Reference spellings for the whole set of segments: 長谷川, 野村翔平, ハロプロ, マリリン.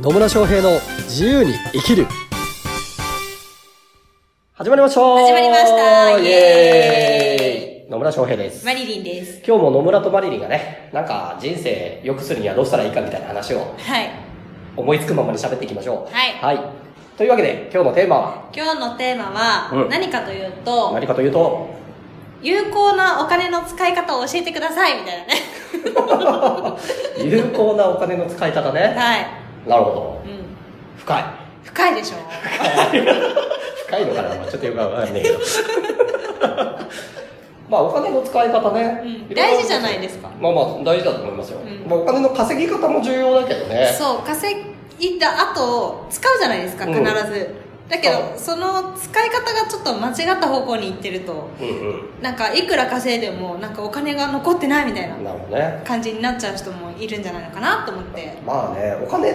野村翔平の自由に生きる。始まりました。始まりました。イエーイ。野村翔平です。マリリンです。今日も野村とマリリンがね、なんか人生良くするにはどうしたらいいかみたいな話を、はい、思いつくままに喋っていきましょう。はい、はい、というわけで今日のテーマは何かというと、有効なお金の使い方を教えてくださいみたいなね有効なお金の使い方ね。はい。なるほど、うん、深いでしょ。深いのかな、ちょっとよくわかんないけどまあお金の使い方ね、うん、大事じゃないですか。まあまあ大事だと思いますよ、うん。まあ、お金の稼ぎ方も重要だけどね。そう、稼いだ後使うじゃないですか、必ず、うんだけど、その使い方がちょっと間違った方向に行ってると、なんかいくら稼いでもなんかお金が残ってないみたいな感じになっちゃう人もいるんじゃないのかなと思って。まあね、お金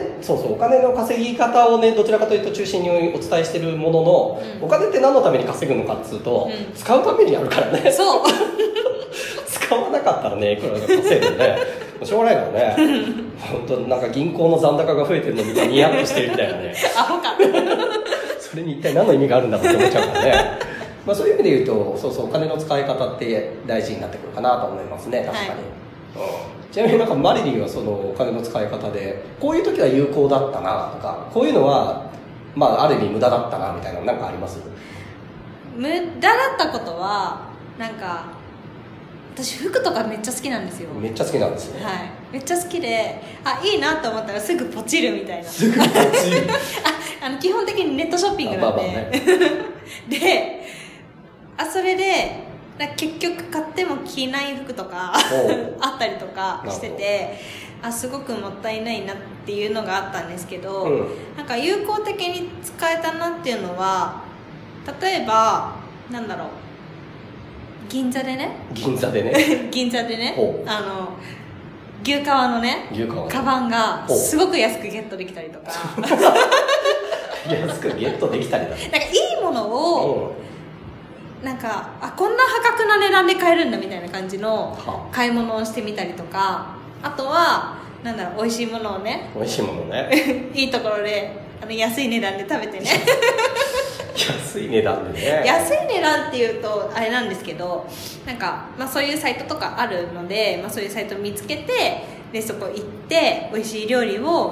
の稼ぎ方をね、どちらかというと中心にお伝えしてるものの、うん、お金って何のために稼ぐのかっつうと、うん、使うためにやるからね。そう。使わなかったらね、いくら稼いでもね、もうしょうがないからね。本当なんか銀行の残高が増えてるのみたいにニヤッとしてるみたいなね。アホか。それに一体何の意味があるんだろうって思っちゃうからねまあそういう意味で言うと、そうそう、お金の使い方って大事になってくるかなと思いますね。確かに、はい、ちなみになんかマリリンはそのお金の使い方でこういう時は有効だったなとか、こういうのはまあある意味無駄だったなみたいなのなんかあります？無駄だったことは、なんか私服とかめっちゃ好きなんですよ。めっちゃ好きなんですね。はい、めっちゃ好きで、あ、いいなと思ったらすぐポチるみたいな。すぐポチる基本的にネットショッピングなんで、ね、で、それで結局買っても着ない服とかあったりとかしてて、すごくもったいないなっていうのがあったんですけど、うん、なんか有効的に使えたなっていうのは、例えばなんだろう、銀座でね牛革のね、カバンがすごく安くゲットできたりとか安くゲットできたりだ、ね、なんかいいものをなんか、こんな破格な値段で買えるんだみたいな感じの買い物をしてみたりとか、あとはなんだろう、美味しいものをね、いいところで安い値段で食べてね安い値段っていうとあれなんですけど、なんか、まあ、そういうサイトとかあるので、まあ、そういうサイト見つけて、でそこ行って美味しい料理をも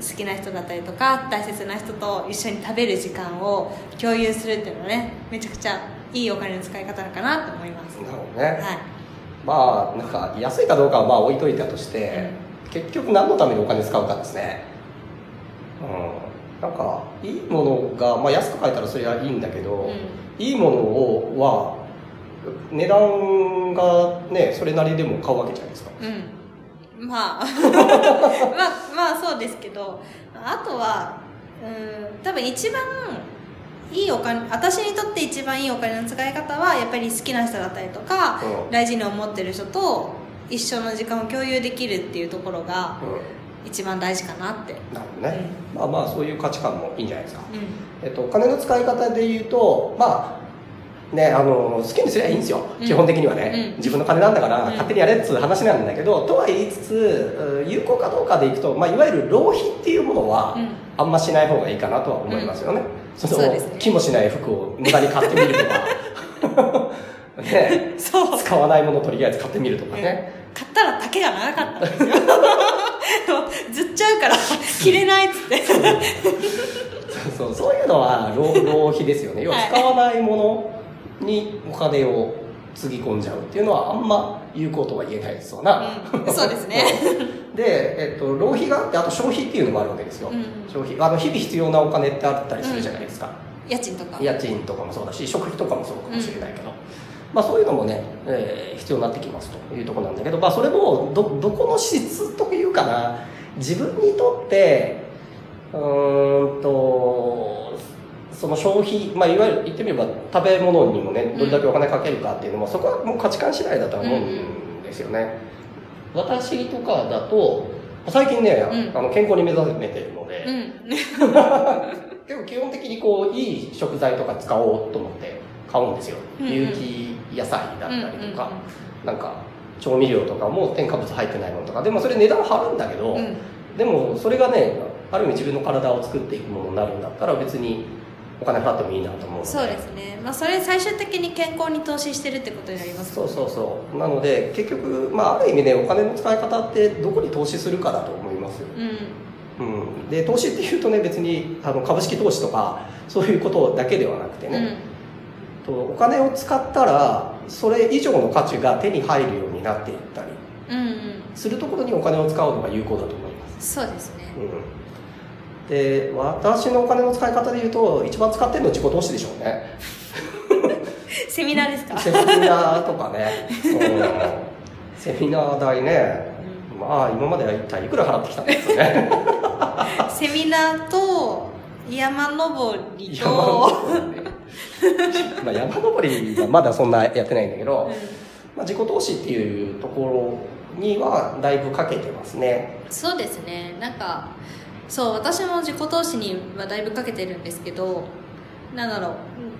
う好きな人だったりとか大切な人と一緒に食べる時間を共有するっていうのはね、めちゃくちゃいいお金の使い方なのかなと思います。なるほどね、はい、まあなんか安いかどうかはまあ置いといたとして、うん、結局何のためにお金使うかですね。うん、なんかいいものが、まあ、安く買えたらそれはいいんだけど、うん、いいものをは値段がね、それなりでも買うわけじゃないですか、うん、まあまあそうですけど、あとは多分一番いいお金、私にとって一番いいお金の使い方はやっぱり好きな人だったりとか、うん、大事に思ってる人と一緒の時間を共有できるっていうところが、うん、一番大事かなって。なるほどね、うん、まあまあそういう価値観もいいんじゃないですか、うん。お金の使い方で言うと、まあね、好きにすればいいんですよ、うん、基本的にはね、うん、自分の金なんだから勝手にやれっつう話なんだけど、うん、とは言いつつ有効かどうかでいくと、まあ、いわゆる浪費っていうものはあんましない方がいいかなとは思いますよね、うんうん、そうですね。気もしない服を無駄に買ってみるとかね、そう使わないものをとりあえず買ってみるとかね、うん、買ったら丈が長かったんですよずっちゃうから着れないっつってそういうのは浪費ですよね。要は使わないものにお金をつぎ込んじゃうっていうのはあんま有効とは言えないですわな、うん、そうですねで、浪費があって、あと消費っていうのもあるわけですよ、うん、消費日々必要なお金ってあったりするじゃないですか、うん、家賃とかもそうだし、食費とかもそうかもしれないけど、うん、まあ、そういうのもね、必要になってきますというところなんだけど、まあ、それも どこの質というかな、自分にとってその消費、まあ、いわゆる言ってみれば食べ物にもね、どれだけお金かけるかっていうのも、そこはもう価値観次第だと思うんですよね、うん、私とかだと最近ね、うん、健康に目覚めてるので、うん、でも基本的にこういい食材とか使おうと思って買うんですよ、有機野菜だったりとか、なんか調味料とかも添加物入ってないものとかで、まあ、それ値段張るんだけど、うん、でもそれがね、ある意味自分の体を作っていくものになるんだったら別にお金払ってもいいなと思うので。そうですね、まあ、それ最終的に健康に投資してるってことになりますね。そうそうそう。なので結局、まあ、ある意味ね、お金の使い方ってどこに投資するかだと思いますよ、うんうん、で投資っていうとね、別に株式投資とかそういうことだけではなくてね、うん、お金を使ったらそれ以上の価値が手に入るようになっていったりするところにお金を使うのが有効だと思います。そうですね、うんで私のお金の使い方で言うと一番使ってるのは自己投資でしょうねセミナーですかセミナーとかねセミナー代ね、うん、まあ今までは一体いくら払ってきたんですよねセミナーと山登りとまあ山登りはまだそんなやってないんだけど、うんまあ、自己投資っていうところにはだいぶかけてますね。そうですね。なんかそう、私も自己投資にはだいぶかけてるんですけど、なんだろう、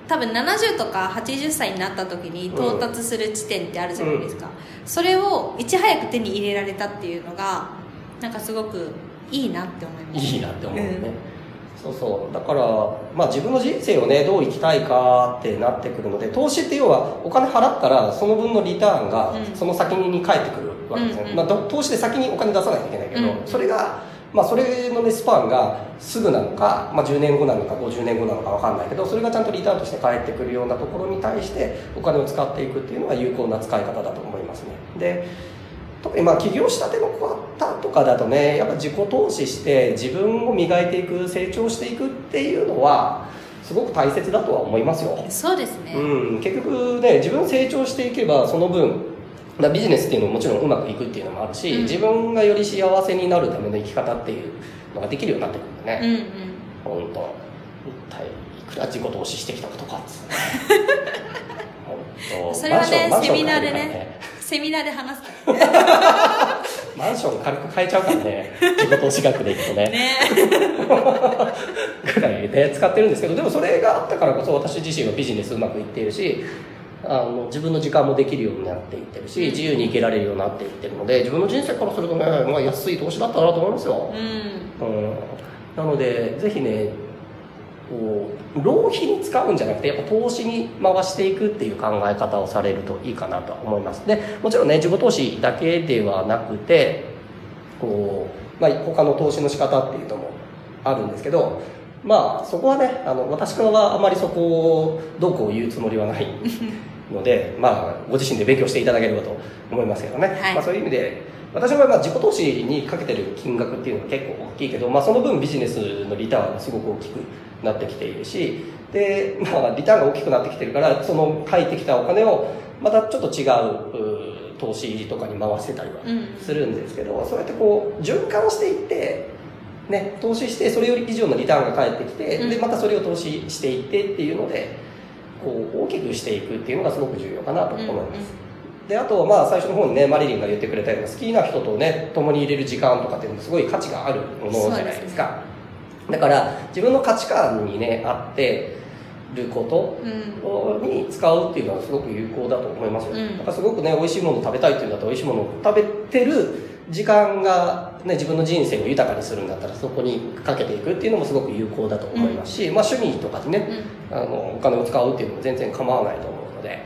多分70とか80歳になった時に到達する地点ってあるじゃないですか、うん、それをいち早く手に入れられたっていうのがなんかすごくいいなって思います。いいなって思うね、うん、そうそう。だから、まあ、自分の人生をねどう生きたいかってなってくるので、投資って要はお金払ったらその分のリターンがその先に返ってくるわけですね、うんうんうん、まあ、投資で先にお金出さないといけないけど、うん、それがまあ、それの、ね、スパンがすぐなのか、まあ、10年後なのか50年後なのか分かんないけど、それがちゃんとリターンとして返ってくるようなところに対してお金を使っていくっていうのが有効な使い方だと思いますね。で特にまあ起業したての方とかだとね、やっぱ自己投資して自分を磨いていく、成長していくっていうのはすごく大切だとは思いますよ。そうですね、うん、結局ね、自分成長していけばその分ビジネスっていうのももちろんうまくいくっていうのもあるし、うん、自分がより幸せになるための生き方っていうのができるようになってくるんだね。うんうん。本当、一体いくら自己投資してきたことかっつって。それはね、セミナーでね、セミナーで話すから、ね。マンション軽く買えちゃうからね、自己投資額でいくとね。ねぐらいで使ってるんですけど、でもそれがあったからこそ私自身はビジネスうまくいっているし、自分の時間もできるようになっていってるし、自由に生きられるようになっていってるので、自分の人生からするとね、まあ、安い投資だったなと思いますよ、うんうん、なのでぜひね、こう浪費に使うんじゃなくて、やっぱ投資に回していくっていう考え方をされるといいかなとは思います。でもちろんね、自己投資だけではなくて、こう、まあ、他の投資の仕方っていうのもあるんですけど、まあ、そこはね、私からはあまりそこをどうこう言うつもりはないのでまあ、ご自身で勉強していただければと思いますけどね、はい、まあ、そういう意味で私はまあ自己投資にかけてる金額っていうのは結構大きいけど、まあ、その分ビジネスのリターンがすごく大きくなってきているし、で、まあ、リターンが大きくなってきてるから、その入ってきたお金をまたちょっと違う投資とかに回してたりはするんですけど、うん、そうやってこう循環していってね、投資してそれより以上のリターンが返ってきて、でまたそれを投資していってっていうので、こう大きくしていくっていうのがすごく重要かなと思います、うんうん、であとまあ最初の方にね、マリリンが言ってくれたような好きな人とね共に入れる時間とかっていうのもすごい価値があるものじゃないですか。そうですね、だから自分の価値観にね合ってることに使うっていうのはすごく有効だと思いますよ、うん、だからすごくね、美味しいもの食べたいっていうんだったら美味しいものを食べてる時間が、ね、自分の人生を豊かにするんだったらそこにかけていくっていうのもすごく有効だと思いますし、うん、まあ、趣味とかでね、うん、お金を使うっていうのも全然構わないと思うので、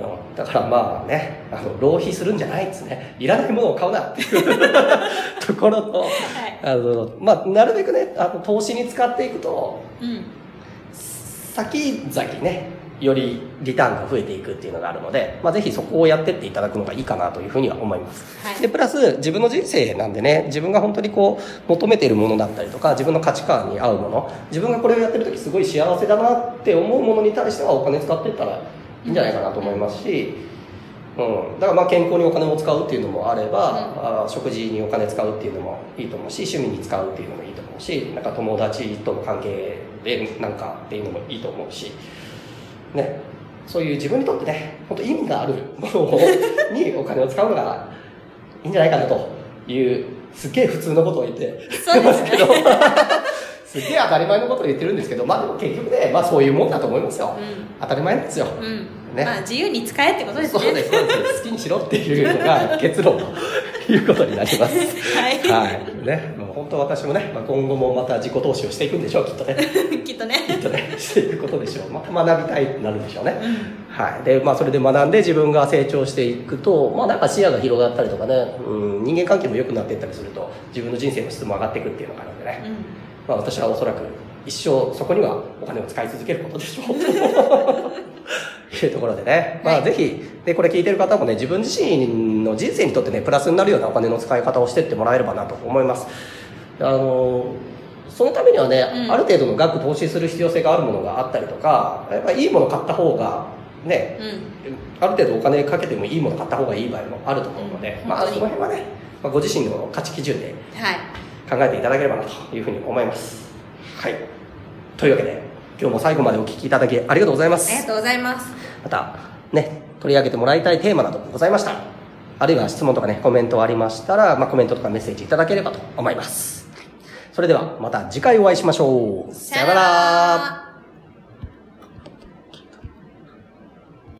うん、だからまあね、浪費するんじゃないですね、いらないものを買うなっていうところと、はい、まあ、なるべくね、投資に使っていくと、うん、先々ねよりリターンが増えていくっていうのがあるので、まあ、ぜひそこをやってっていただくのがいいかなというふうには思います、はい、でプラス自分の人生なんでね、自分が本当にこう求めているものだったりとか、自分の価値観に合うもの、自分がこれをやってる時すごい幸せだなって思うものに対してはお金使っていったらいいんじゃないかなと思いますし、うん、だからまあ健康にお金を使うっていうのもあれば、うん、食事にお金使うっていうのもいいと思うし、趣味に使うっていうのもいいと思うし、なんか友達との関係でなんかっていうのもいいと思うしね、そういう自分にとってね、本当意味があるものにお金を使うのがいいんじゃないかなという、すっげえ普通のことを言ってますけど、ね、すっげえ当たり前のことを言ってるんですけど、まあでも結局ね、まあそういうもんだと思いますよ。うん、当たり前なんですよ、うんね。まあ自由に使えってことですね。そうです、そうです。好きにしろっていうのが結論ということになります。はい。はい。ね。本当私もね、まあ、今後もまた自己投資をしていくんでしょう、きっとねきっとねきっとねしていくことでしょう。また学びたいってなるんでしょうね、うん、はい。でまあそれで学んで自分が成長していくと、まあなんか視野が広がったりとかね、うん、人間関係も良くなっていったりすると自分の人生の質も上がっていくっていうのがあるんでね、うん、まあ、私はおそらく一生そこにはお金を使い続けることでしょうというところでね、まあ、ぜひでこれ聞いてる方もね、自分自身の人生にとってねプラスになるようなお金の使い方をしていってもらえればなと思います。そのためにはね、ある程度の額投資する必要性があるものがあったりとか、やっぱりいいもの買った方がね、うん、ある程度お金かけてもいいもの買った方がいい場合もあると思うので、うん、まあその辺はね、まあ、ご自身の価値基準で考えていただければなというふうに思います。はい、というわけで今日も最後までお聞きいただきありがとうございます。ありがとうございます。またね、取り上げてもらいたいテーマなどございましたら、あるいは質問とかねコメントありましたら、まあ、コメントとかメッセージいただければと思います。それではまた次回お会いしましょう。さよなら。